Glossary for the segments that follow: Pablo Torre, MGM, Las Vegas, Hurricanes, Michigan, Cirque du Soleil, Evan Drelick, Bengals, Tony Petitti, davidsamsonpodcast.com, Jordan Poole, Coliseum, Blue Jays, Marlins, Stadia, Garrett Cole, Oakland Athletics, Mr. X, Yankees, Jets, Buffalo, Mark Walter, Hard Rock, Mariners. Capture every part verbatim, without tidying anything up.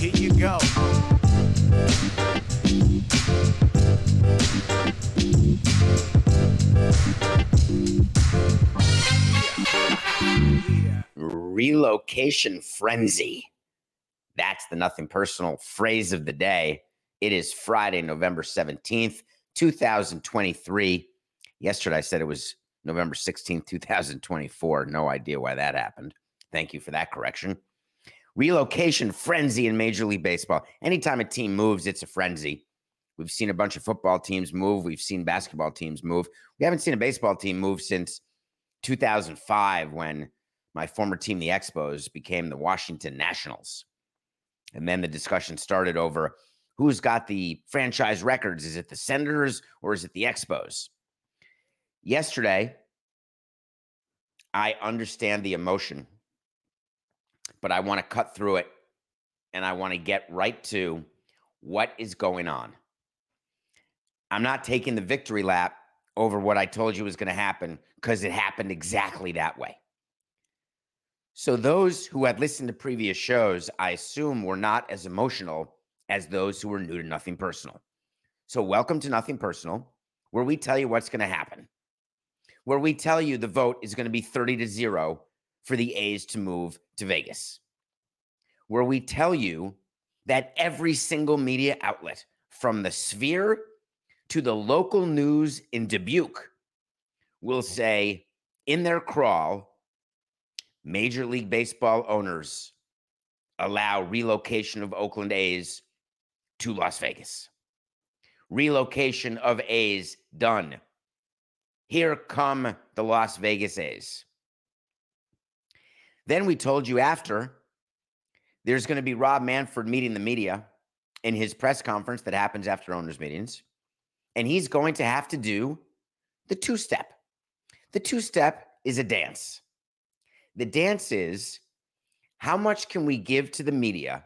Here you go. Relocation frenzy. That's the nothing personal phrase of the day. It is Friday, November seventeenth, twenty twenty-three. Yesterday, I said it was November sixteenth, twenty twenty-four. No idea why that happened. Thank you for that correction. Relocation frenzy in Major League Baseball. Anytime a team moves, it's a frenzy. We've seen a bunch of football teams move. We've seen basketball teams move. We haven't seen a baseball team move since two thousand five, when my former team, the Expos, became the Washington Nationals. And then the discussion started over who's got the franchise records. Is it the Senators or is it the Expos? Yesterday, I understand the emotion, but I want to cut through it, and I want to get right to what is going on. I'm not taking the victory lap over what I told you was going to happen, because it happened exactly that way. So those who had listened to previous shows, I assume, were not as emotional as those who were new to Nothing Personal. So welcome to Nothing Personal, where we tell you what's going to happen, where we tell you the vote is going to be thirty to zero for the A's to move to Vegas, where we tell you that every single media outlet, from the Sphere to the local news in Dubuque, will say in their crawl, Major League Baseball owners allow relocation of Oakland A's to Las Vegas. Relocation of A's done. Here come the Las Vegas A's. Then we told you after, there's going to be Rob Manfred meeting the media in his press conference that happens after owners' meetings. And he's going to have to do the two-step. The two-step is a dance. The dance is, how much can we give to the media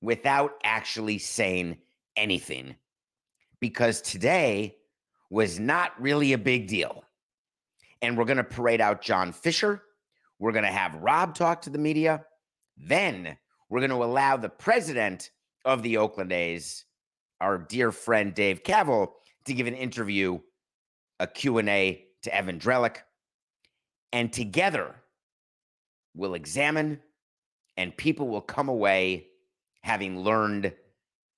without actually saying anything? Because today was not really a big deal. And we're going to parade out John Fisher. We're going to have Rob talk to the media. Then we're going to allow the president of the Oakland A's, our dear friend Dave Cavill, to give an interview, a Q and A to Evan Drelick. And together we'll examine, and people will come away having learned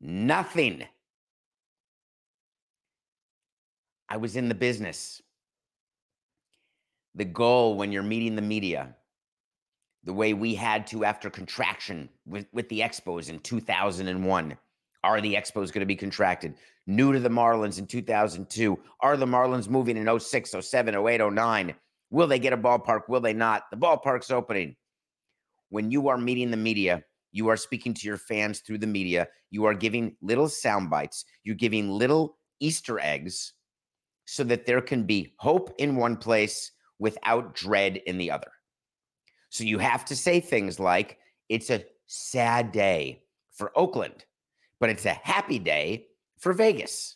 nothing. I was in the business. The goal when you're meeting the media, the way we had to after contraction with, with the Expos in two thousand one. Are the Expos going to be contracted? New to the Marlins in two thousand two. Are the Marlins moving in oh six, oh seven, oh eight, oh nine? Will they get a ballpark? Will they not? The ballpark's opening. When you are meeting the media, you are speaking to your fans through the media. You are giving little sound bites. You're giving little Easter eggs, so that there can be hope in one place without dread in the other. So you have to say things like, it's a sad day for Oakland, but it's a happy day for Vegas.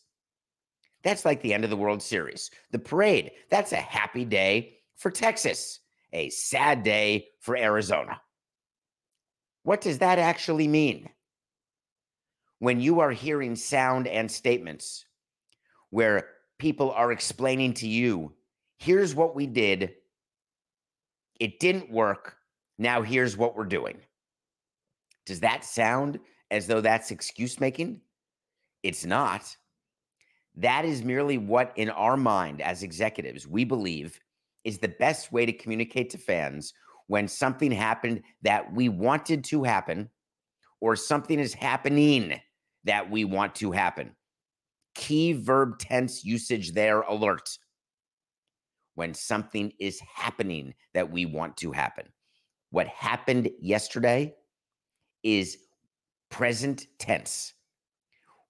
That's like the end of the World Series. The parade, that's a happy day for Texas, a sad day for Arizona. What does that actually mean? When you are hearing sound and statements where people are explaining to you, here's what we did. It didn't work. Now here's what we're doing. Does that sound as though that's excuse making? It's not. That is merely what, in our mind as executives, we believe is the best way to communicate to fans when something happened that we wanted to happen, or something is happening that we want to happen. Key verb tense usage there, alert. When something is happening that we want to happen. What happened yesterday is present tense.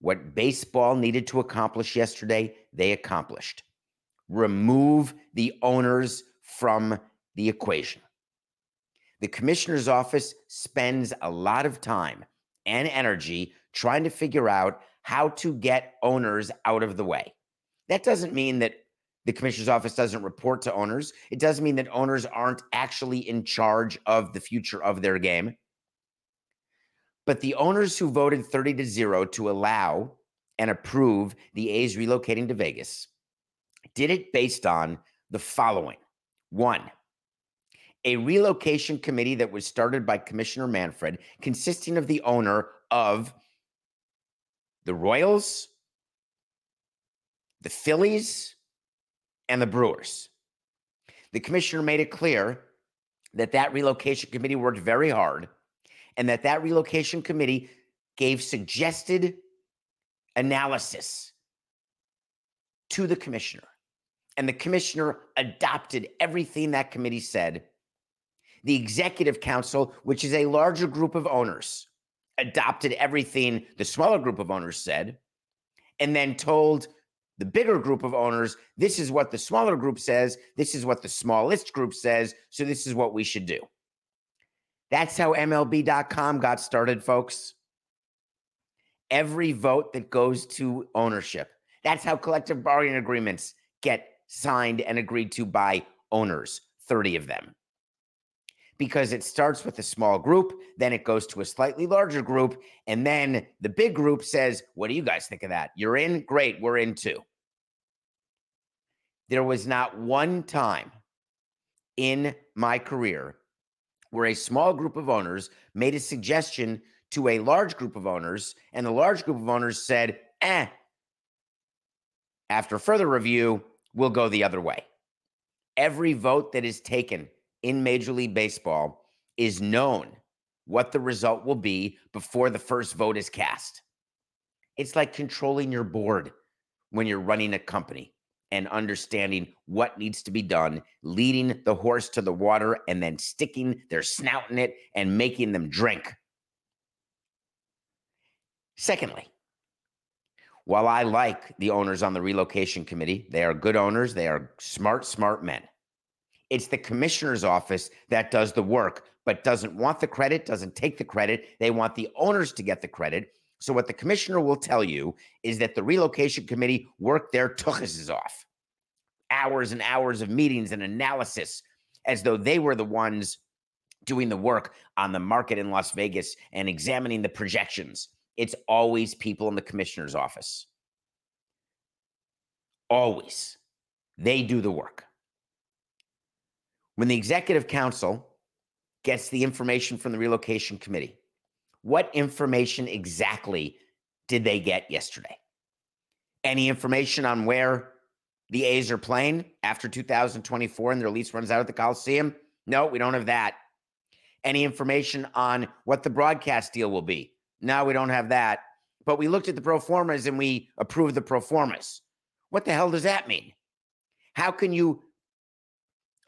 What baseball needed to accomplish yesterday, they accomplished. Remove the owners from the equation. The commissioner's office spends a lot of time and energy trying to figure out how to get owners out of the way. That doesn't mean that the commissioner's office doesn't report to owners. It doesn't mean that owners aren't actually in charge of the future of their game. But the owners who voted thirty to zero to allow and approve the A's relocating to Vegas did it based on the following. One, a relocation committee that was started by Commissioner Manfred, consisting of the owner of the Royals, the Phillies, and the Brewers. The commissioner made it clear that that relocation committee worked very hard and that that relocation committee gave suggested analysis to the commissioner. And the commissioner adopted everything that committee said. The executive council, which is a larger group of owners, adopted everything the smaller group of owners said, and then told the bigger group of owners, this is what the smaller group says, this is what the smallest group says, so this is what we should do. That's how M L B dot com got started, folks. Every vote that goes to ownership. That's how collective bargaining agreements get signed and agreed to by owners, thirty of them. Because it starts with a small group, then it goes to a slightly larger group, and then the big group says, what do you guys think of that? You're in? Great, we're in too. There was not one time in my career where a small group of owners made a suggestion to a large group of owners, and the large group of owners said, eh, after further review, we'll go the other way. Every vote that is taken in Major League Baseball is known what the result will be before the first vote is cast. It's like controlling your board when you're running a company and understanding what needs to be done, leading the horse to the water and then sticking their snout in it and making them drink. Secondly, while I like the owners on the relocation committee, they are good owners, they are smart, smart men. It's the commissioner's office that does the work, but doesn't want the credit, doesn't take the credit. They want the owners to get the credit. So what the commissioner will tell you is that the relocation committee worked their tuchuses off. Hours and hours of meetings and analysis as though they were the ones doing the work on the market in Las Vegas and examining the projections. It's always people in the commissioner's office. Always. They do the work. When the executive council gets the information from the relocation committee, what information exactly did they get yesterday? Any information on where the A's are playing after two thousand twenty-four and their lease runs out at the Coliseum? No, we don't have that. Any information on what the broadcast deal will be? No, we don't have that. But we looked at the pro formas and we approved the pro formas. What the hell does that mean? How can you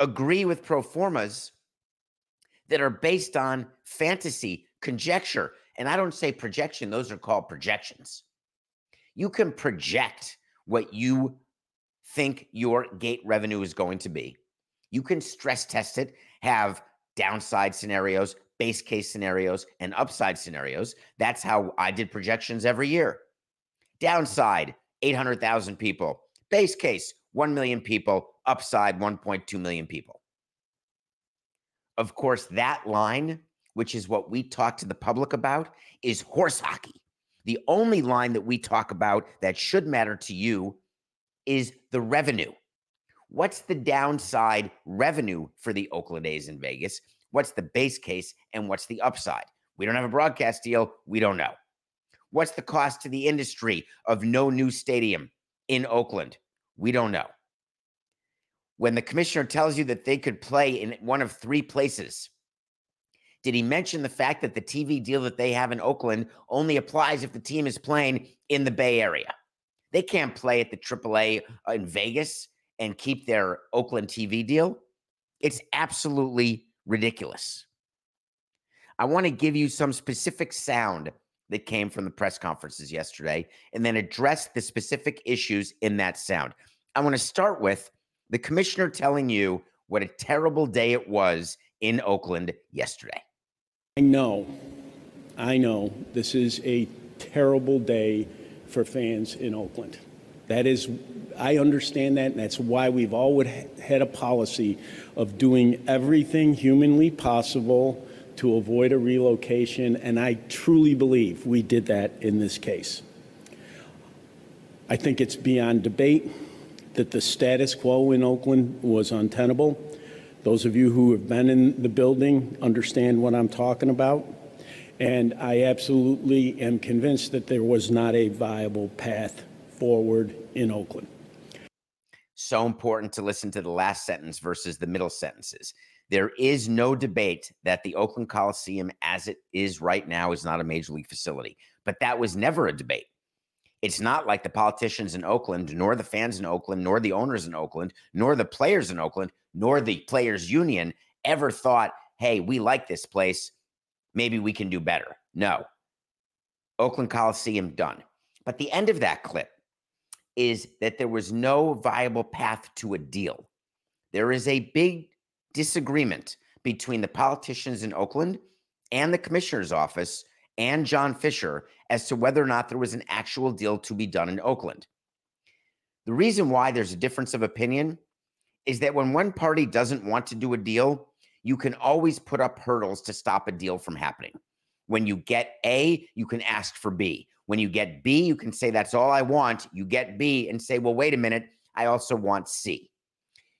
agree with pro formas that are based on fantasy, conjecture? And I don't say projection. Those are called projections. You can project what you think your gate revenue is going to be. You can stress test it, have downside scenarios, base case scenarios, and upside scenarios. That's how I did projections every year. Downside, eight hundred thousand people. Base case, one million people. Upside, one point two million people. Of course, that line, which is what we talk to the public about, is horse hockey. The only line that we talk about that should matter to you is the revenue. What's the downside revenue for the Oakland A's in Vegas? What's the base case and what's the upside? We don't have a broadcast deal. We don't know. What's the cost to the industry of no new stadium in Oakland? We don't know. When the commissioner tells you that they could play in one of three places, did he mention the fact that the T V deal that they have in Oakland only applies if the team is playing in the Bay Area? They can't play at the triple A in Vegas and keep their Oakland T V deal. It's absolutely ridiculous. I want to give you some specific sound that came from the press conferences yesterday and then address the specific issues in that sound. I want to start with the commissioner telling you what a terrible day it was in Oakland yesterday. I know, I know this is a terrible day for fans in Oakland. That is, I understand that, and that's why we've always had a policy of doing everything humanly possible to avoid a relocation, and I truly believe we did that in this case. I think it's beyond debate that the status quo in Oakland was untenable. Those of you who have been in the building understand what I'm talking about. And I absolutely am convinced that there was not a viable path forward in Oakland. So important to listen to the last sentence versus the middle sentences. There is no debate that the Oakland Coliseum, as it is right now, is not a major league facility. But that was never a debate. It's not like the politicians in Oakland, nor the fans in Oakland, nor the owners in Oakland, nor the players in Oakland, nor the players union ever thought, hey, we like this place. Maybe we can do better. No. Oakland Coliseum done. But the end of that clip is that there was no viable path to a deal. There is a big disagreement between the politicians in Oakland and the commissioner's office and John Fisher as to whether or not there was an actual deal to be done in Oakland. The reason why there's a difference of opinion is that when one party doesn't want to do a deal, you can always put up hurdles to stop a deal from happening. When you get A, you can ask for B. When you get B, you can say, that's all I want. You get B and say, well, wait a minute, I also want C.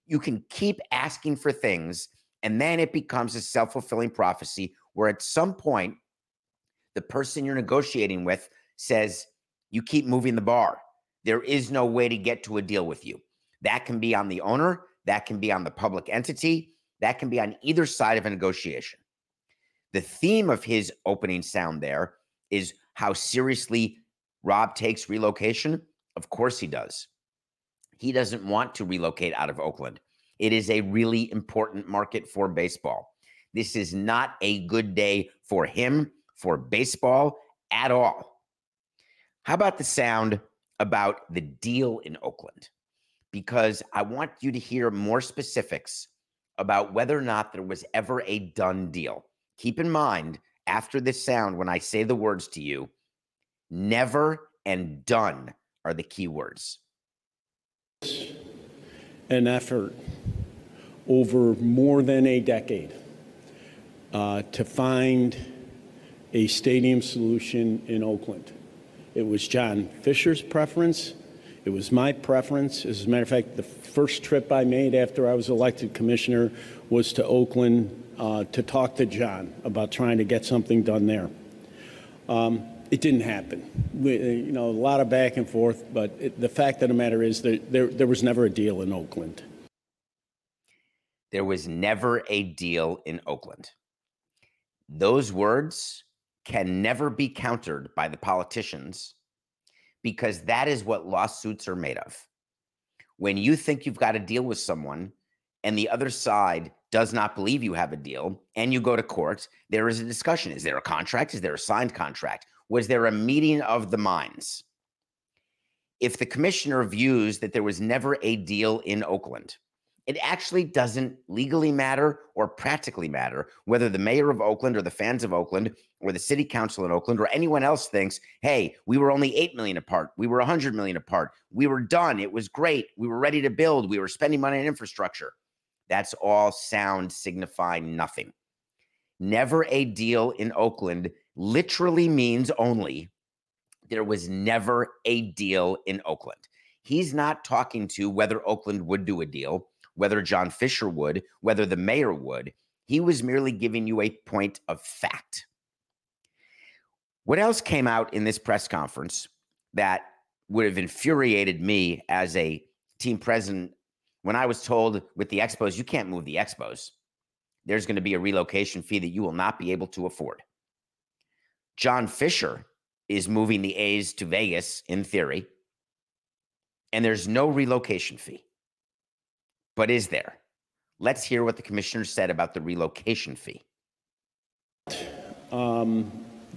You can keep asking for things, and then it becomes a self-fulfilling prophecy where at some point, the person you're negotiating with says, you keep moving the bar. There is no way to get to a deal with you. That can be on the owner. That can be on the public entity. That can be on either side of a negotiation. The theme of his opening sound there is how seriously Rob takes relocation. Of course he does. He doesn't want to relocate out of Oakland. It is a really important market for baseball. This is not a good day for him, for baseball at all. How about the sound about the deal in Oakland? Because I want you to hear more specifics about whether or not there was ever a done deal. Keep in mind, after this sound, when I say the words to you, never and done are the key words. An effort over more than a decade uh, to find a stadium solution in Oakland. It was John Fisher's preference. It was my preference. As a matter of fact, the first trip I made after I was elected commissioner was to Oakland uh, to talk to John about trying to get something done there. Um, it didn't happen. We, you know, a lot of back and forth, but it, the fact of the matter is that there, there was never a deal in Oakland. There was never a deal in Oakland. Those words can never be countered by the politicians, because that is what lawsuits are made of. When you think you've got a deal with someone and the other side does not believe you have a deal and you go to court, there is a discussion. Is there a contract? Is there a signed contract? Was there a meeting of the minds? If the commissioner views that there was never a deal in Oakland, it actually doesn't legally matter or practically matter whether the mayor of Oakland or the fans of Oakland or the city council in Oakland or anyone else thinks, hey, we were only eight million dollars apart. We were one hundred million dollars apart. We were done. It was great. We were ready to build. We were spending money on infrastructure. That's all sound signifying nothing. Never a deal in Oakland literally means only there was never a deal in Oakland. He's not talking to whether Oakland would do a deal, whether John Fisher would, whether the mayor would. He was merely giving you a point of fact. What else came out in this press conference that would have infuriated me as a team president when I was told with the Expos, you can't move the Expos. There's going to be a relocation fee that you will not be able to afford. John Fisher is moving the A's to Vegas in theory, and there's no relocation fee. But is there? Let's hear what the commissioner said about the relocation fee. Um,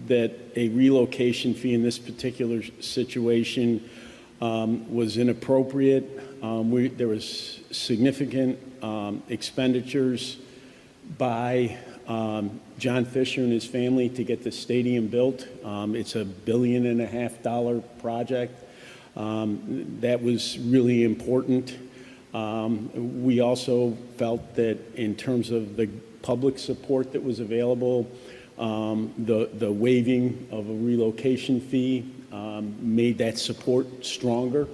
that a relocation fee in this particular situation um, was inappropriate. Um, we, there was significant um, expenditures by um, John Fisher and his family to get the stadium built. Um, it's a billion and a half dollar project. Um, that was really important. Um, we also felt that in terms of the public support that was available, um, the, the waiving of a relocation fee um, made that support stronger.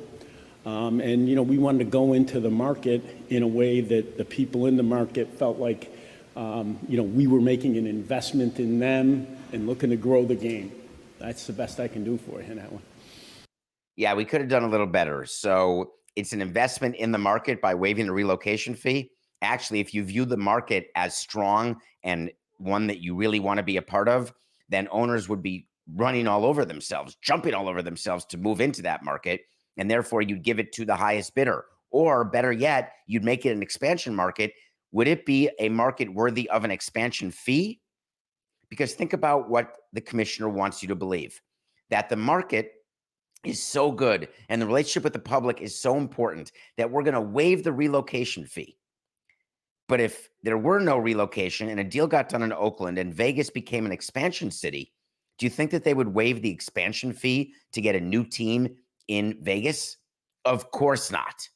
Um, and, you know, we wanted to go into the market in a way that the people in the market felt like, um, you know, we were making an investment in them and looking to grow the game. That's the best I can do for you in that one. Yeah, we could have done a little better. So it's an investment in the market by waiving the relocation fee. Actually, if you view the market as strong and one that you really want to be a part of, then owners would be running all over themselves, jumping all over themselves to move into that market. And therefore, you'd give it to the highest bidder. Or better yet, you'd make it an expansion market. Would it be a market worthy of an expansion fee? Because think about what the commissioner wants you to believe, that the market is so good and the relationship with the public is so important that we're going to waive the relocation fee. But if there were no relocation and a deal got done in Oakland and Vegas became an expansion city, do you think that they would waive the expansion fee to get a new team in Vegas? Of course not.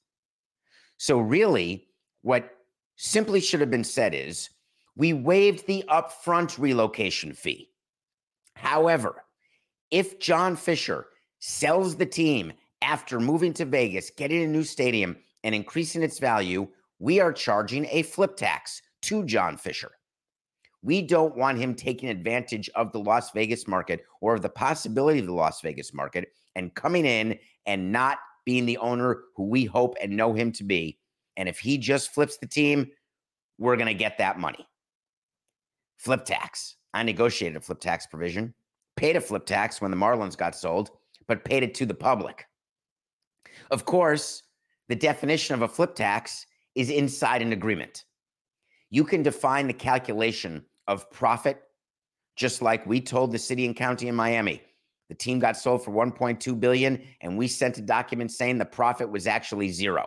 So really, what simply should have been said is, we waived the upfront relocation fee. However, if John Fisher sells the team after moving to Vegas, getting a new stadium, and increasing its value, we are charging a flip tax to John Fisher. We don't want him taking advantage of the Las Vegas market or of the possibility of the Las Vegas market and coming in and not being the owner who we hope and know him to be. And if he just flips the team, we're going to get that money. Flip tax. I negotiated a flip tax provision, paid a flip tax when the Marlins got sold, but paid it to the public. Of course, the definition of a flip tax is inside an agreement. You can define the calculation of profit, just like we told the city and county in Miami. The team got sold for one point two billion dollars, and we sent a document saying the profit was actually zero.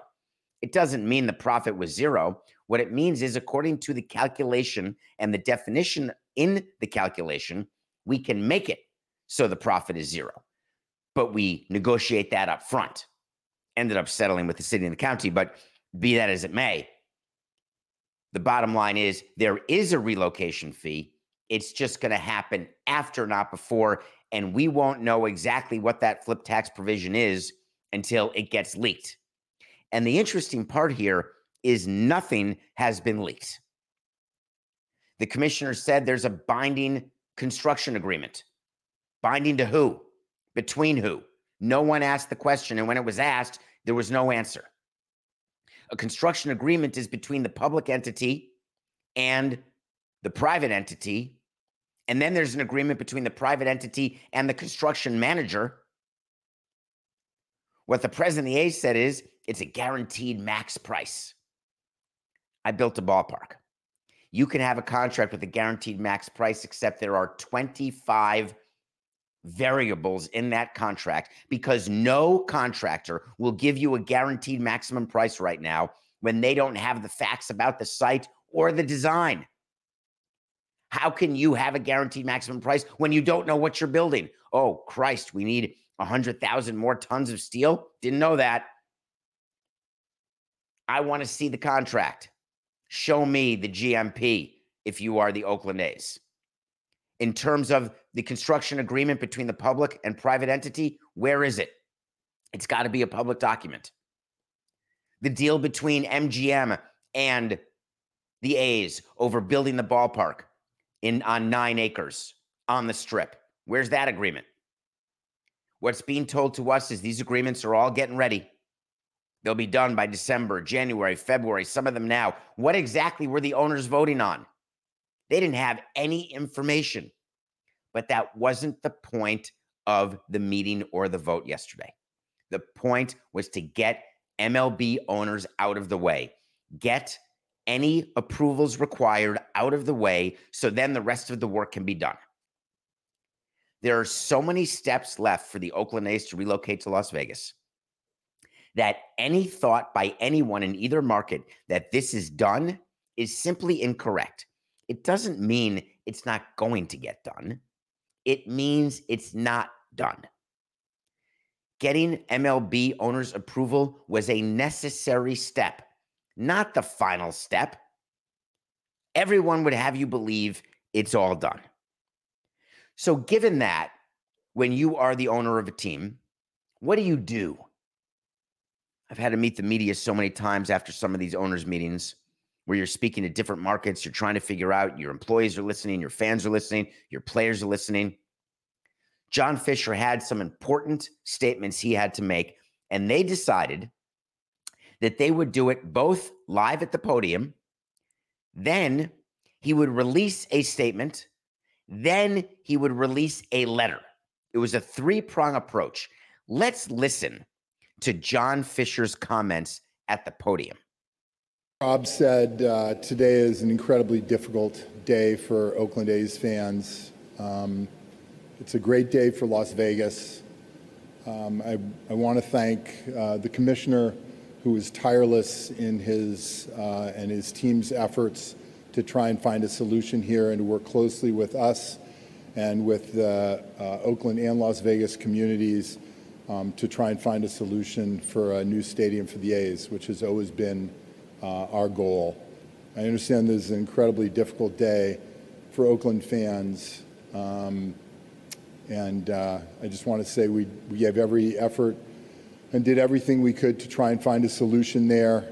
It doesn't mean the profit was zero. What it means is, according to the calculation and the definition in the calculation, we can make it so the profit is zero. But we negotiate that up front. Ended up settling with the city and the county, but be that as it may, the bottom line is there is a relocation fee. It's just going to happen after, not before, and we won't know exactly what that flip tax provision is until it gets leaked. And the interesting part here is nothing has been leaked. The commissioner said there's a binding construction agreement. Binding to who? Between who? No one asked the question, and when it was asked, there was no answer. A construction agreement is between the public entity and the private entity, and then there's an agreement between the private entity and the construction manager. What the president of the A's said is, it's a guaranteed max price. I built a ballpark. You can have a contract with a guaranteed max price, except there are twenty-five variables in that contract, because no contractor will give you a guaranteed maximum price right now when they don't have the facts about the site or the design. How can you have a guaranteed maximum price when you don't know what you're building? Oh, Christ, we need one hundred thousand more tons of steel? Didn't know that. I want to see the contract. Show me the G M P if you are the Oakland A's. In terms of the construction agreement between the public and private entity, where is it? It's got to be a public document. The deal between M G M and the A's over building the ballpark in on nine acres on the Strip. Where's that agreement? What's being told to us is these agreements are all getting ready. They'll be done by December, January, February, some of them now. What exactly were the owners voting on? They didn't have any information. But that wasn't the point of the meeting or the vote yesterday. The point was to get M L B owners out of the way. Get any approvals required out of the way so then the rest of the work can be done. There are so many steps left for the Oakland A's to relocate to Las Vegas that any thought by anyone in either market that this is done is simply incorrect. It doesn't mean it's not going to get done. It means it's not done. Getting M L B owners' approval was a necessary step, not the final step. everyone would have you believe it's all done. So given that, when you are the owner of a team, what do you do? I've had to meet the media so many times after some of these owners' meetings where you're speaking to different markets, you're trying to figure out, your employees are listening, your fans are listening, your players are listening. John Fisher had some important statements he had to make, and they decided that they would do it both live at the podium, then he would release a statement, then he would release a letter. It was a three-prong approach. Let's listen to John Fisher's comments at the podium. Rob said uh, today is an incredibly difficult day for Oakland A's fans. Um, it's a great day for Las Vegas. Um, I, I want to thank uh, the commissioner, who was tireless in his uh, and his team's efforts to try and find a solution here and to work closely with us and with the uh, uh, Oakland and Las Vegas communities um, to try and find a solution for a new stadium for the A's, which has always been uh, our goal. I understand this is an incredibly difficult day for Oakland fans, um, and uh, I just want to say we, we gave every effort and did everything we could to try and find a solution there.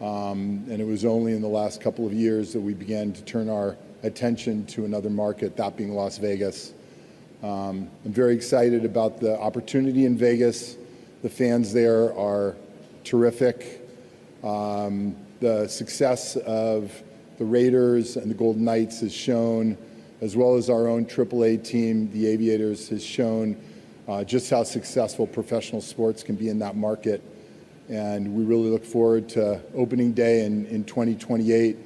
Um, and it was only in the last couple of years that we began to turn our attention to another market, that being Las Vegas. Um, I'm very excited about the opportunity in Vegas. The fans there are terrific. Um, the success of the Raiders and the Golden Knights has shown, as well as our own triple A team, the Aviators, has shown Uh, just how successful professional sports can be in that market. And we really look forward to opening day in, in twenty twenty-eight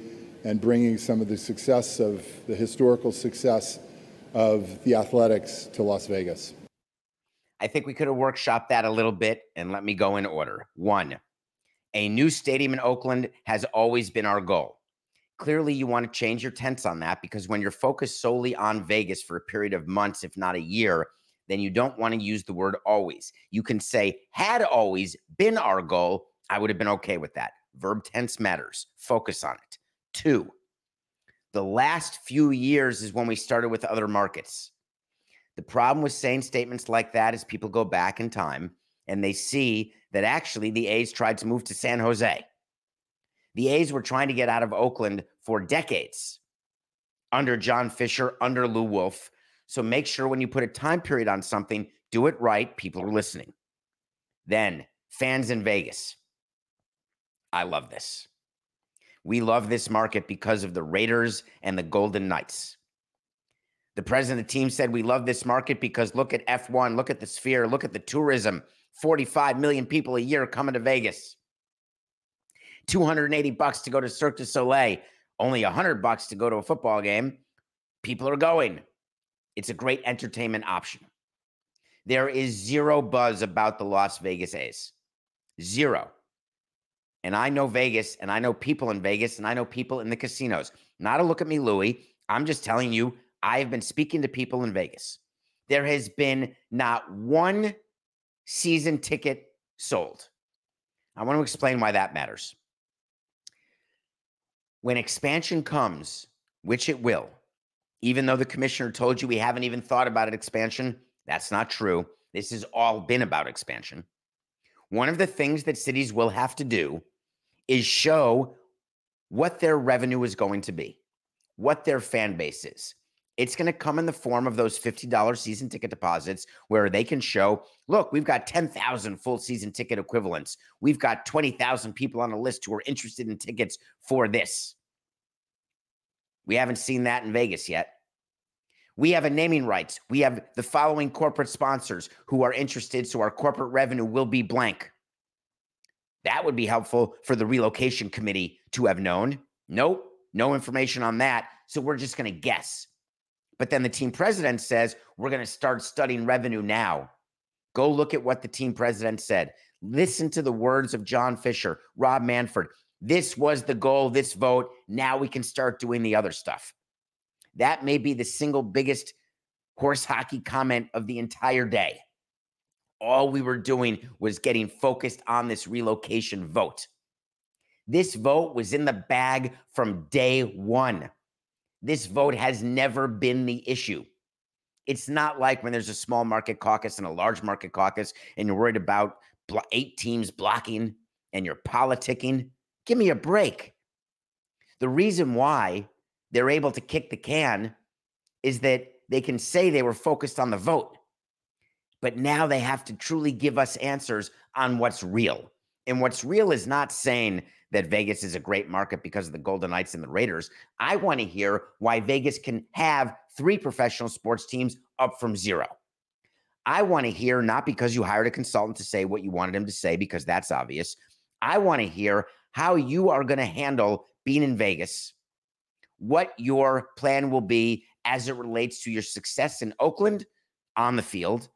and bringing some of the success of the historical success of the athletics to Las Vegas. I think we could have workshopped that a little bit, and let me go in order. One, a new stadium in Oakland has always been our goal. Clearly, you want to change your tense on that, because when you're focused solely on Vegas for a period of months, if not a year, then you don't want to use the word always. You can say, had always been our goal, I would have been okay with that. Verb tense matters. Focus on it. Two, the last few years is when we started with other markets. The problem with saying statements like that is people go back in time and they see that actually the A's tried to move to San Jose. The A's were trying to get out of Oakland for decades under John Fisher, under Lou Wolf. So make sure when you put a time period on something, do it right. People are listening. Then, fans in Vegas. I love this. We love this market because of the Raiders and the Golden Knights. The president of the team said, we love this market because look at F one, look at the Sphere, look at the tourism. forty-five million people a year coming to Vegas. two hundred eighty bucks to go to Cirque du Soleil. Only one hundred bucks to go to a football game. People are going. It's a great entertainment option. There is zero buzz about the Las Vegas A's. Zero. And I know Vegas, and I know people in Vegas, and I know people in the casinos. Not a look at me, Louie. I'm just telling you, I've been speaking to people in Vegas. There has been not one season ticket sold. I want to explain why that matters. When expansion comes, which it will, even though the commissioner told you we haven't even thought about expansion, that's not true. This has all been about expansion. One of the things that cities will have to do is show what their revenue is going to be, what their fan base is. It's going to come in the form of those fifty dollars season ticket deposits where they can show, look, we've got ten thousand full season ticket equivalents. We've got twenty thousand people on a list who are interested in tickets for this. We haven't seen that in Vegas yet. We have a naming rights. We have the following corporate sponsors who are interested, so our corporate revenue will be blank. That would be helpful for the relocation committee to have known. Nope, no information on that, so we're just going to guess. But then the team president says, we're going to start studying revenue now. Go look at what the team president said. Listen to the words of John Fisher, Rob Manfred. This was the goal, this vote. Now we can start doing the other stuff. That may be the single biggest horse hockey comment of the entire day. All we were doing was getting focused on this relocation vote. This vote was in the bag from day one. This vote has never been the issue. It's not like when there's a small market caucus and a large market caucus and you're worried about eight teams blocking and you're politicking. Give me a break. The reason why they're able to kick the can is that they can say they were focused on the vote, but now they have to truly give us answers on what's real. And what's real is not saying that Vegas is a great market because of the Golden Knights and the Raiders. I want to hear why Vegas can have three professional sports teams up from zero. I want to hear not because you hired a consultant to say what you wanted him to say, because that's obvious. I want to hear how you are going to handle being in Vegas, what your plan will be as it relates to your success in Oakland on the field,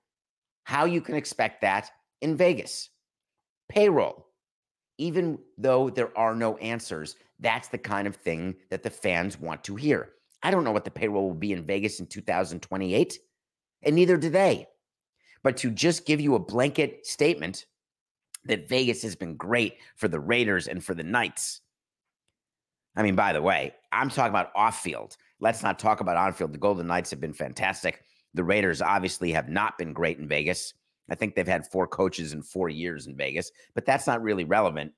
how you can expect that in Vegas. Payroll, even though there are no answers, that's the kind of thing that the fans want to hear. I don't know what the payroll will be in Vegas in two thousand twenty-eight, and neither do they. But to just give you a blanket statement that Vegas has been great for the Raiders and for the Knights. I mean, by the way, I'm talking about off-field. Let's not talk about on-field. The Golden Knights have been fantastic. The Raiders obviously have not been great in Vegas. I think they've had four coaches in four years in Vegas, but that's not really relevant.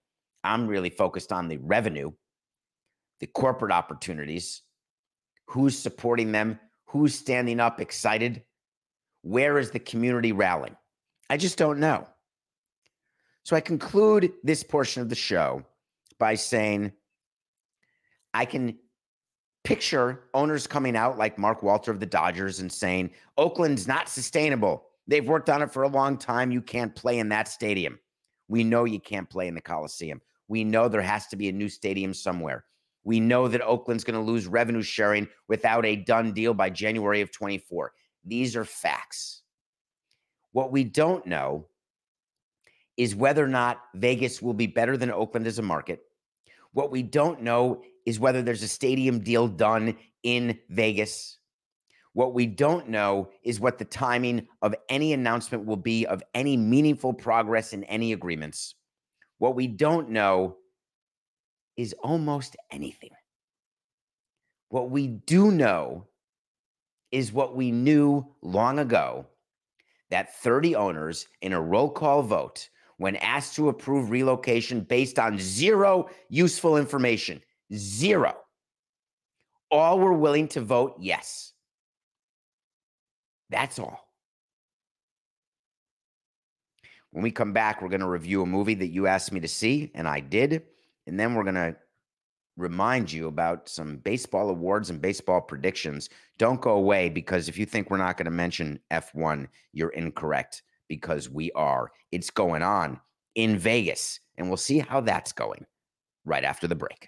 I'm really focused on the revenue, the corporate opportunities, who's supporting them, who's standing up excited, where is the community rallying? I just don't know. So I conclude this portion of the show by saying I can picture owners coming out like Mark Walter of the Dodgers and saying, Oakland's not sustainable. They've worked on it for a long time. You can't play in that stadium. We know you can't play in the Coliseum. We know there has to be a new stadium somewhere. We know that Oakland's going to lose revenue sharing without a done deal by January of twenty-four. These are facts. What we don't know is whether or not Vegas will be better than Oakland as a market. What we don't know is whether there's a stadium deal done in Vegas. What we don't know is what the timing of any announcement will be of any meaningful progress in any agreements. What we don't know is almost anything. What we do know is what we knew long ago, that thirty owners in a roll call vote, when asked to approve relocation based on zero useful information, zero, all were willing to vote yes. That's all. When we come back, we're going to review a movie that you asked me to see, and I did. And then we're going to remind you about some baseball awards and baseball predictions. Don't go away, because if you think we're not going to mention F one, you're incorrect, because we are. It's going on in Vegas, and we'll see how that's going right after the break.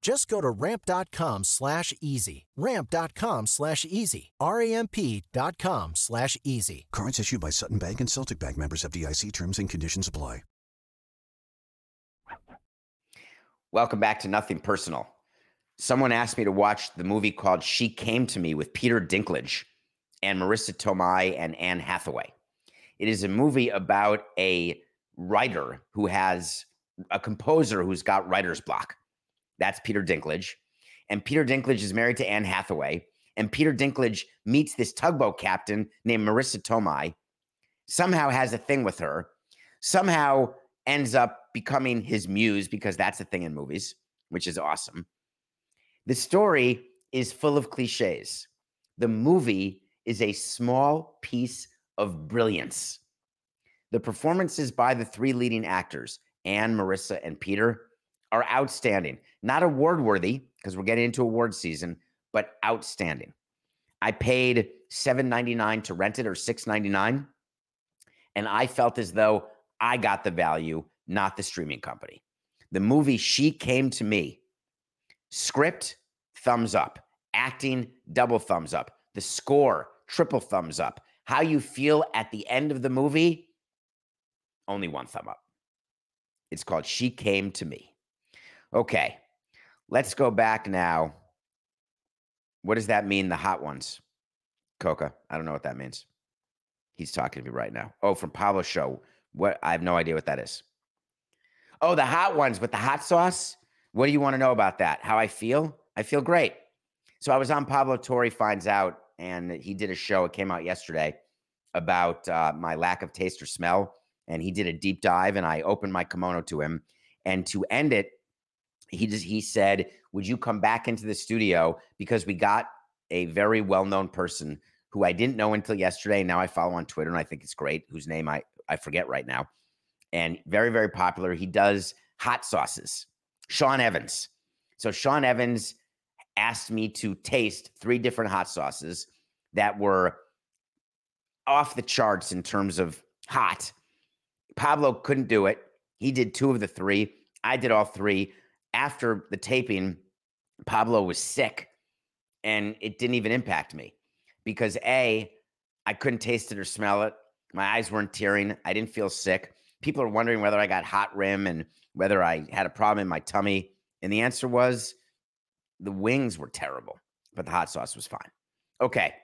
Just go to ramp.com slash easy. Ramp.com slash easy. R-A-M-P.com slash easy. Cards issued by Sutton Bank and Celtic Bank, members of F D I C. Terms and conditions apply. Welcome back to Nothing Personal. Someone asked me to watch the movie called She Came to Me with Peter Dinklage and Marissa Tomei and Anne Hathaway. It is a movie about a writer who has a composer who's got writer's block. That's Peter Dinklage. And Peter Dinklage is married to Anne Hathaway. And Peter Dinklage meets this tugboat captain named Marissa Tomei, somehow has a thing with her, somehow ends up becoming his muse, because that's a thing in movies, which is awesome. The story is full of cliches. The movie is a small piece of brilliance. The performances by the three leading actors, Anne, Marissa, and Peter, are outstanding. Not award-worthy, because we're getting into award season, but outstanding. I paid seven ninety-nine to rent it, or six ninety-nine, and I felt as though I got the value, not the streaming company. The movie, she came to me. Script, thumbs up. Acting, double thumbs up. The score, triple thumbs up. How you feel at the end of the movie, only one thumb up. It's called She Came to Me. Okay, let's go back now. What does that mean, the hot ones? Coca, I don't know what that means. He's talking to me right now. Oh, from Pablo's show. What? I have no idea what that is. Oh, the hot ones with the hot sauce? What do you want to know about that? How I feel? I feel great. So I was on Pablo Torre Finds Out, and he did a show. It came out yesterday about uh, my lack of taste or smell. And he did a deep dive, and I opened my kimono to him. And to end it, he just he said, would you come back into the studio? Because we got a very well-known person who I didn't know until yesterday. Now I follow on Twitter, and I think it's great, whose name I, I forget right now. And very, very popular. He does hot sauces. Sean Evans. So Sean Evans asked me to taste three different hot sauces that were off the charts in terms of hot. Pablo couldn't do it. He did two of the three. I did all three. After the taping, Pablo was sick, and it didn't even impact me because, A, I couldn't taste it or smell it. My eyes weren't tearing. I didn't feel sick. People are wondering whether I got hot rim and whether I had a problem in my tummy. And the answer was the wings were terrible, but the hot sauce was fine. Okay.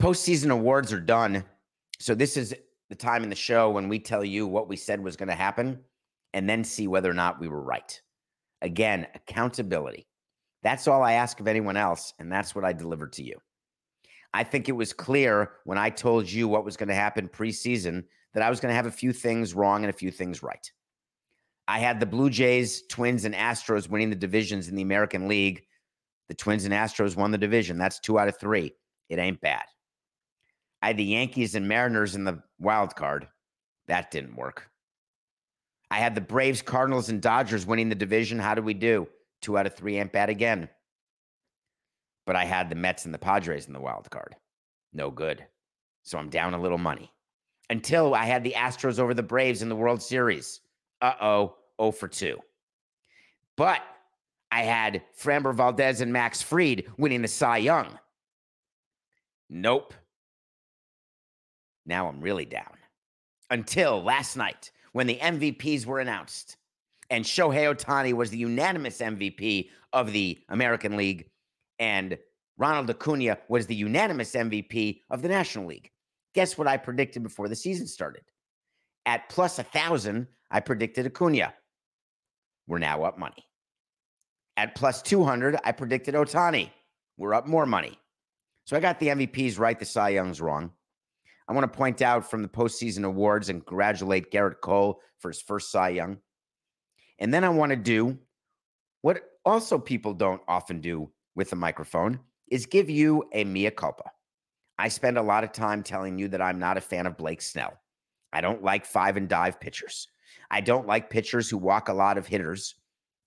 Postseason awards are done. So this is the time in the show when we tell you what we said was going to happen and then see whether or not we were right. Again, accountability. That's all I ask of anyone else, and that's what I delivered to you. I think it was clear when I told you what was going to happen preseason that I was going to have a few things wrong and a few things right. I had the Blue Jays, Twins, and Astros winning the divisions in the American League. The Twins and Astros won the division. That's two out of three. It ain't bad. I had the Yankees and Mariners in the wild card. That didn't work. I had the Braves, Cardinals, and Dodgers winning the division. How did we do? Two out of three ain't bad again. But I had the Mets and the Padres in the wild card. No good. So I'm down a little money. Until I had the Astros over the Braves in the World Series. Uh-oh, oh for two. But I had Framber Valdez and Max Fried winning the Cy Young. Nope. Now I'm really down. Until last night when the M V Ps were announced and Shohei Ohtani was the unanimous M V P of the American League and Ronald Acuna was the unanimous M V P of the National League. Guess what I predicted before the season started? At plus one thousand, I predicted Acuna. We're now up money. At plus two hundred, I predicted Ohtani. We're up more money. So I got the M V Ps right, the Cy Youngs wrong. I want to point out from the postseason awards and congratulate Garrett Cole for his first Cy Young. And then I want to do what also people don't often do with a microphone is give you a mea culpa. I spend a lot of time telling you that I'm not a fan of Blake Snell. I don't like five and dive pitchers. I don't like pitchers who walk a lot of hitters,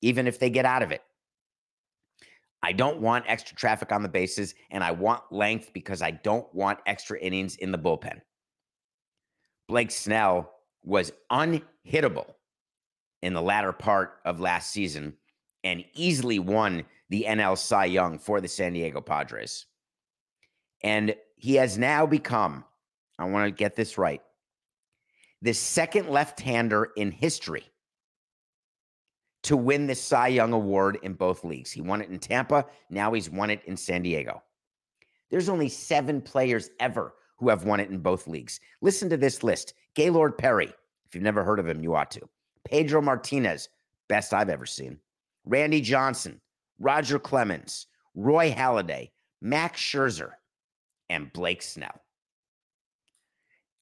even if they get out of it. I don't want extra traffic on the bases, and I want length because I don't want extra innings in the bullpen. Blake Snell was unhittable in the latter part of last season and easily won the N L Cy Young for the San Diego Padres. And he has now become, I want to get this right, the second left-hander in history to win the Cy Young Award in both leagues. He won it in Tampa. Now he's won it in San Diego. There's only seven players ever who have won it in both leagues. Listen to this list. Gaylord Perry. If you've never heard of him, you ought to. Pedro Martinez. Best I've ever seen. Randy Johnson. Roger Clemens. Roy Halladay. Max Scherzer. And Blake Snell.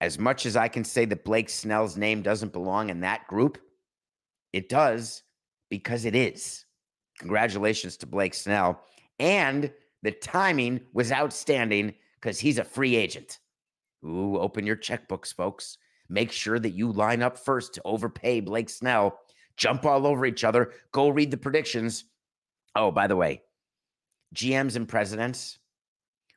As much as I can say that Blake Snell's name doesn't belong in that group, it does. Because it is. Congratulations to Blake Snell. And the timing was outstanding because he's a free agent. Ooh, open your checkbooks, folks. Make sure that you line up first to overpay Blake Snell. Jump all over each other. Go read the predictions. Oh, by the way, G Ms and presidents,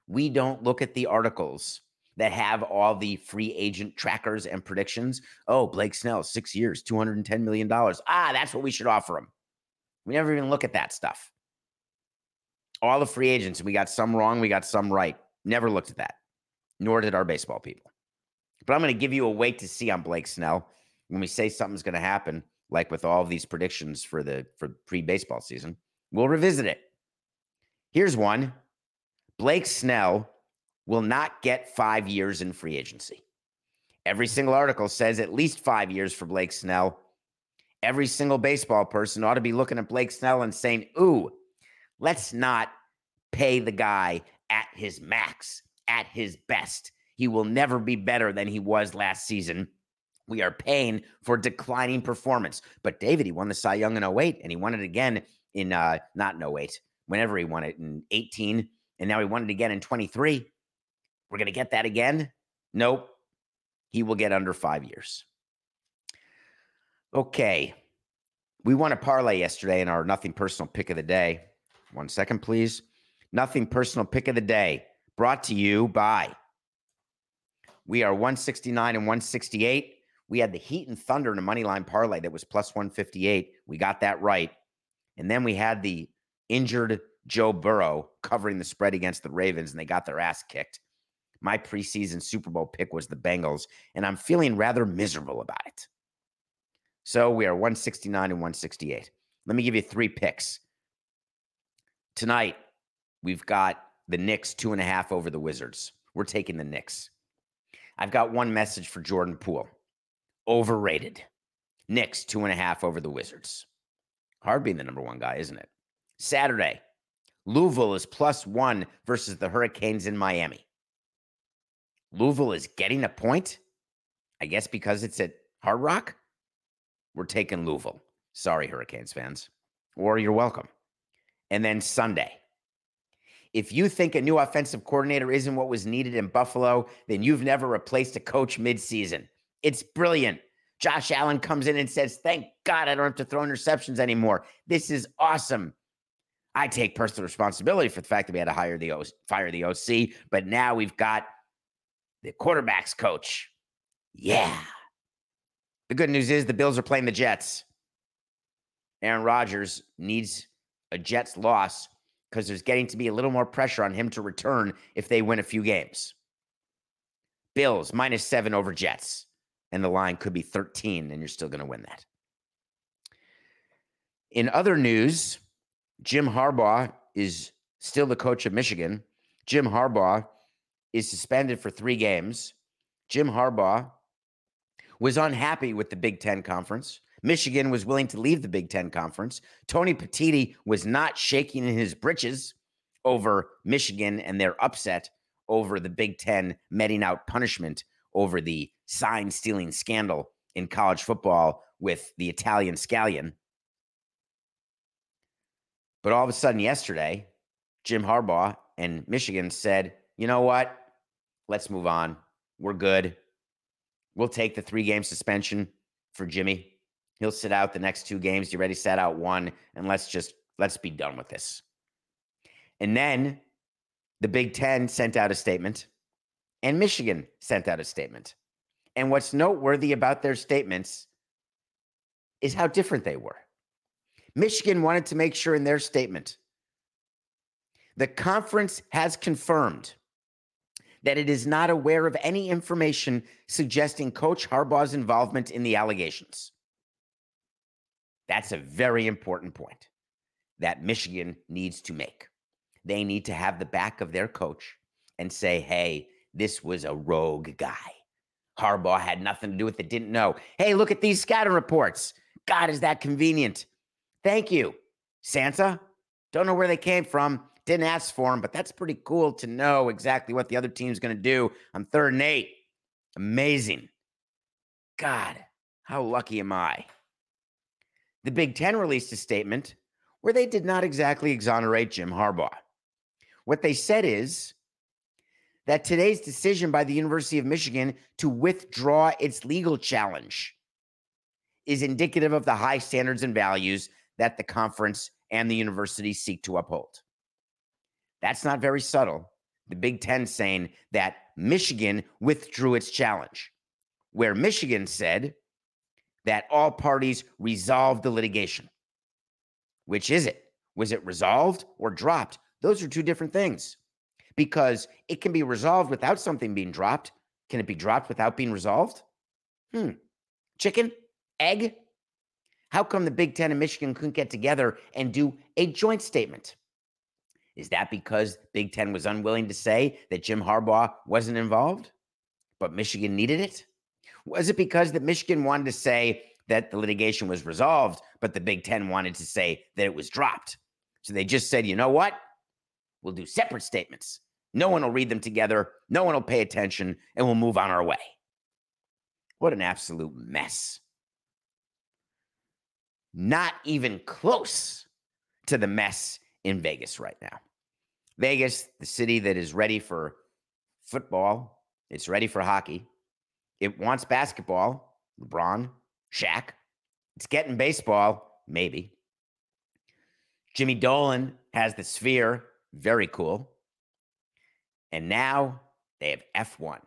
we don't look at the articles that have all the free agent trackers and predictions. Oh, Blake Snell, six years, two hundred ten million dollars. Ah, that's what we should offer him. We never even look at that stuff. All the free agents, we got some wrong, we got some right. Never looked at that, nor did our baseball people. But I'm going to give you a wait to see on Blake Snell. When we say something's going to happen, like with all of these predictions for the for pre-baseball season, we'll revisit it. Here's one. Blake Snell will not get five years in free agency. Every single article says at least five years for Blake Snell. Every single baseball person ought to be looking at Blake Snell and saying, ooh, let's not pay the guy at his max, at his best. He will never be better than he was last season. We are paying for declining performance. But David, he won the Cy Young in oh eight, and he won it again in, uh, not in oh eight, whenever he won it, in eighteen, and now he won it again in twenty-three. We're going to get that again? Nope. He will get under five years. Okay. We won a parlay yesterday in our Nothing Personal Pick of the Day. One second, please. Nothing Personal Pick of the Day brought to you by. We are one sixty-nine and one sixty-eight. We had the Heat and Thunder in a Moneyline parlay that was plus one fifty-eight. We got that right. And then we had the injured Joe Burrow covering the spread against the Ravens, and they got their ass kicked. My preseason Super Bowl pick was the Bengals, and I'm feeling rather miserable about it. So we are one sixty-nine and one sixty-eight. Let me give you three picks. Tonight, we've got the Knicks two and a half over the Wizards. We're taking the Knicks. I've got one message for Jordan Poole. Overrated. Knicks two and a half over the Wizards. Hard being the number one guy, isn't it? Saturday, Louisville is plus one versus the Hurricanes in Miami. Louisville is getting a point? I guess because it's at Hard Rock? We're taking Louisville. Sorry, Hurricanes fans. Or you're welcome. And then Sunday. If you think a new offensive coordinator isn't what was needed in Buffalo, then you've never replaced a coach midseason. It's brilliant. Josh Allen comes in and says, thank God I don't have to throw interceptions anymore. This is awesome. I take personal responsibility for the fact that we had to hire the fire the O C, but now we've got the quarterback's coach. Yeah. The good news is the Bills are playing the Jets. Aaron Rodgers needs a Jets loss because there's getting to be a little more pressure on him to return if they win a few games. Bills minus seven over Jets, and the line could be thirteen, and you're still going to win that. In other news, Jim Harbaugh is still the coach of Michigan. Jim Harbaugh is suspended for three games. Jim Harbaugh was unhappy with the Big Ten Conference. Michigan was willing to leave the Big Ten Conference. Tony Petitti was not shaking in his britches over Michigan and their upset over the Big Ten meting out punishment over the sign-stealing scandal in college football with the Italian scallion. But all of a sudden yesterday, Jim Harbaugh and Michigan said, you know what? Let's move on. We're good. We'll take the three-game suspension for Jimmy. He'll sit out the next two games. He already sat out one, and let's just, let's be done with this. And then the Big Ten sent out a statement, and Michigan sent out a statement. And what's noteworthy about their statements is how different they were. Michigan wanted to make sure in their statement, the conference has confirmed that it is not aware of any information suggesting Coach Harbaugh's involvement in the allegations. That's a very important point that Michigan needs to make. They need to have the back of their coach and say, hey, this was a rogue guy. Harbaugh had nothing to do with it, didn't know. Hey, look at these scouting reports. God, is that convenient. Thank you, Santa. Don't know where they came from. Didn't ask for them, but that's pretty cool to know exactly what the other team's going to do on third and eight. Amazing. God, how lucky am I? The Big Ten released a statement where they did not exactly exonerate Jim Harbaugh. What they said is that today's decision by the University of Michigan to withdraw its legal challenge is indicative of the high standards and values that the conference and the university seek to uphold. That's not very subtle. The Big Ten saying that Michigan withdrew its challenge, where Michigan said that all parties resolved the litigation. Which is it? Was it resolved or dropped? Those are two different things, because it can be resolved without something being dropped. Can it be dropped without being resolved? Hmm. Chicken? Egg? How come the Big Ten and Michigan couldn't get together and do a joint statement? Is that because Big Ten was unwilling to say that Jim Harbaugh wasn't involved, but Michigan needed it? Was it because that Michigan wanted to say that the litigation was resolved, but the Big Ten wanted to say that it was dropped? So they just said, you know what? We'll do separate statements. No one will read them together. No one will pay attention, and we'll move on our way. What an absolute mess. Not even close to the mess in Vegas right now. Vegas, the city that is ready for football. It's ready for hockey. It wants basketball. LeBron, Shaq. It's getting baseball, maybe. Jimmy Dolan has the Sphere. Very cool. And now they have F one.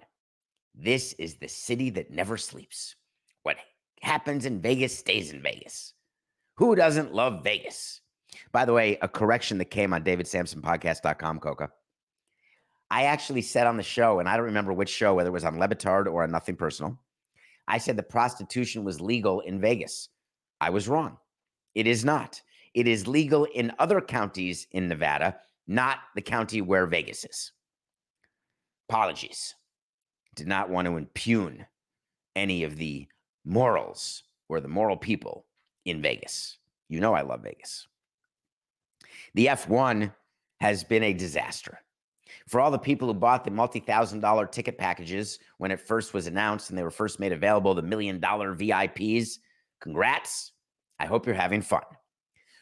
This is the city that never sleeps. What happens in Vegas stays in Vegas. Who doesn't love Vegas? By the way, a correction that came on david sampson podcast dot com, Coca. I actually said on the show, and I don't remember which show, whether it was on Levitard or on Nothing Personal, I said that prostitution was legal in Vegas. I was wrong. It is not. It is legal in other counties in Nevada, not the county where Vegas is. Apologies. Did not want to impugn any of the morals or the moral people in Vegas. You know I love Vegas. The F one has been a disaster. For all the people who bought the multi-thousand dollar ticket packages when it first was announced and they were first made available, the million dollar V I Ps, congrats. I hope you're having fun.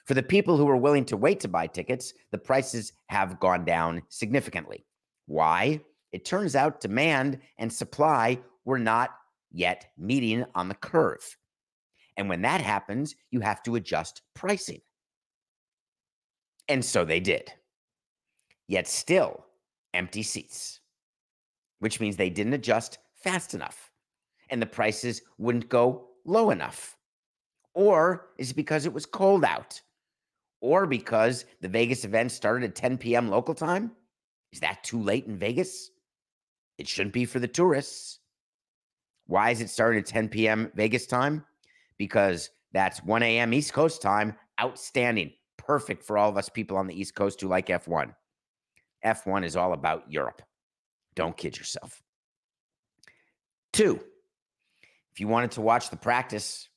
For the people who were willing to wait to buy tickets, the prices have gone down significantly. Why? It turns out demand and supply were not yet meeting on the curve. And when that happens, you have to adjust pricing. And so they did. Yet still, empty seats, which means they didn't adjust fast enough and the prices wouldn't go low enough. Or is it because it was cold out? Or because the Vegas event started at ten p.m. local time? Is that too late in Vegas? It shouldn't be for the tourists. Why is it starting at ten p.m. Vegas time? Because that's one a.m. East Coast time. Outstanding. Perfect for all of us people on the East Coast who like F one. F one is all about Europe. Don't kid yourself. Two, if you wanted to watch the practice,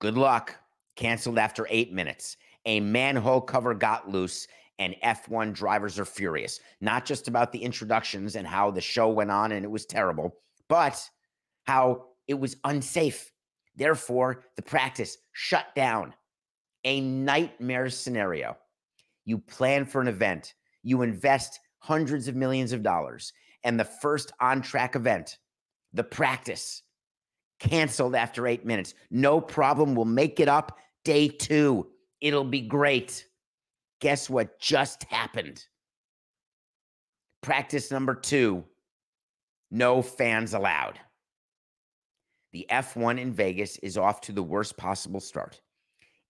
good luck. Canceled after eight minutes. A manhole cover got loose, and F one drivers are furious. Not just about the introductions and how the show went on and it was terrible, but how it was unsafe. Therefore, the practice shut down. A nightmare scenario. You plan for an event. You invest hundreds of millions of dollars. And the first on-track event, the practice, canceled after eight minutes. No problem. We'll make it up day two. It'll be great. Guess what just happened? Practice number two, no fans allowed. The F one in Vegas is off to the worst possible start.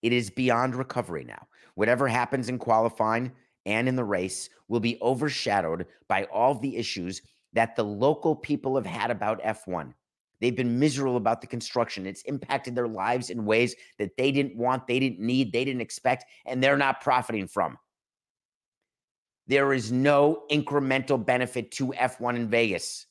It is beyond recovery now. Whatever happens in qualifying and in the race will be overshadowed by all the issues that the local people have had about F one. They've been miserable about the construction. It's impacted their lives in ways that they didn't want, they didn't need, they didn't expect, and they're not profiting from. There is no incremental benefit to F one in Vegas,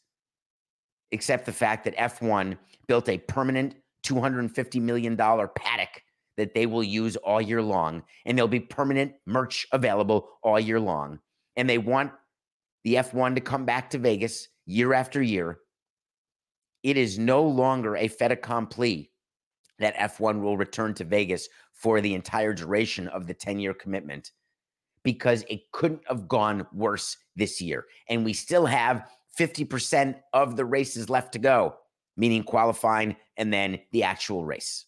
except the fact that F one built a permanent two hundred fifty million dollars paddock that they will use all year long, and there'll be permanent merch available all year long. And they want the F one to come back to Vegas year after year. It is no longer a fait accompli that F one will return to Vegas for the entire duration of the ten-year commitment, because it couldn't have gone worse this year. And we still have fifty percent of the races left to go, meaning qualifying and then the actual race.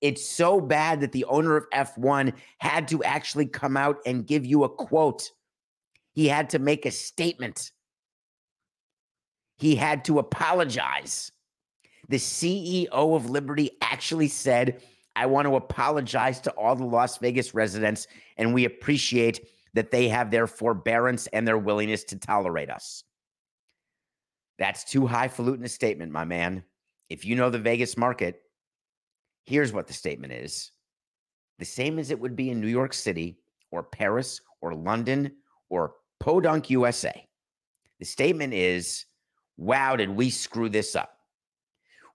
It's so bad that the owner of F one had to actually come out and give you a quote. He had to make a statement. He had to apologize. The C E O of Liberty actually said, I want to apologize to all the Las Vegas residents, and we appreciate that they have their forbearance and their willingness to tolerate us. That's too highfalutin a statement, my man. If you know the Vegas market, here's what the statement is. The same as it would be in New York City or Paris or London or Podunk, U S A. The statement is, wow, did we screw this up?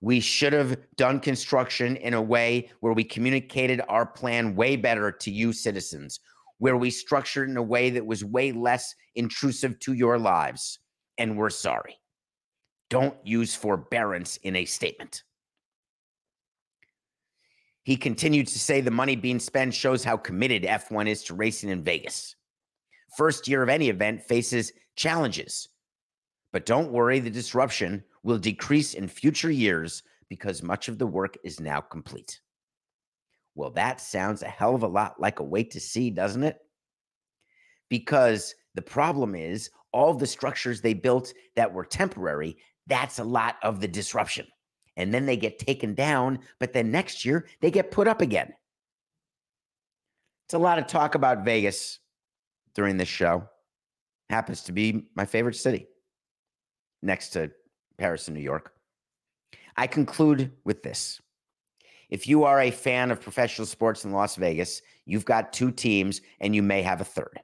We should have done construction in a way where we communicated our plan way better to you citizens, where we structured in a way that was way less intrusive to your lives, and we're sorry. Don't use forbearance in a statement. He continued to say the money being spent shows how committed F one is to racing in Vegas. First year of any event faces challenges, but don't worry, the disruption will decrease in future years because much of the work is now complete. Well, that sounds a hell of a lot like a wait to see, doesn't it? Because the problem is all the structures they built that were temporary, that's a lot of the disruption. And then they get taken down, but then next year they get put up again. It's a lot of talk about Vegas during this show. Happens to be my favorite city, next to Paris and New York. I conclude with this. If you are a fan of professional sports in Las Vegas, you've got two teams and you may have a third.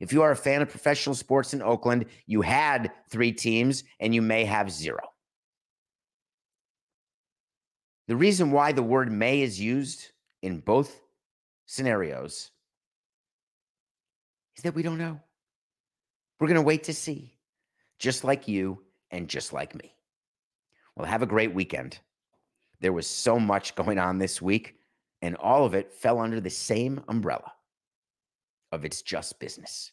If you are a fan of professional sports in Oakland, you had three teams and you may have zero. The reason why the word may is used in both scenarios is that we don't know. We're going to wait to see, just like you and just like me. Well, have a great weekend. There was so much going on this week, and all of it fell under the same umbrella of it's just business.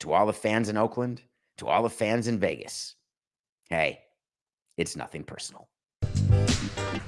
To all the fans in Oakland, to all the fans in Vegas, hey, it's nothing personal.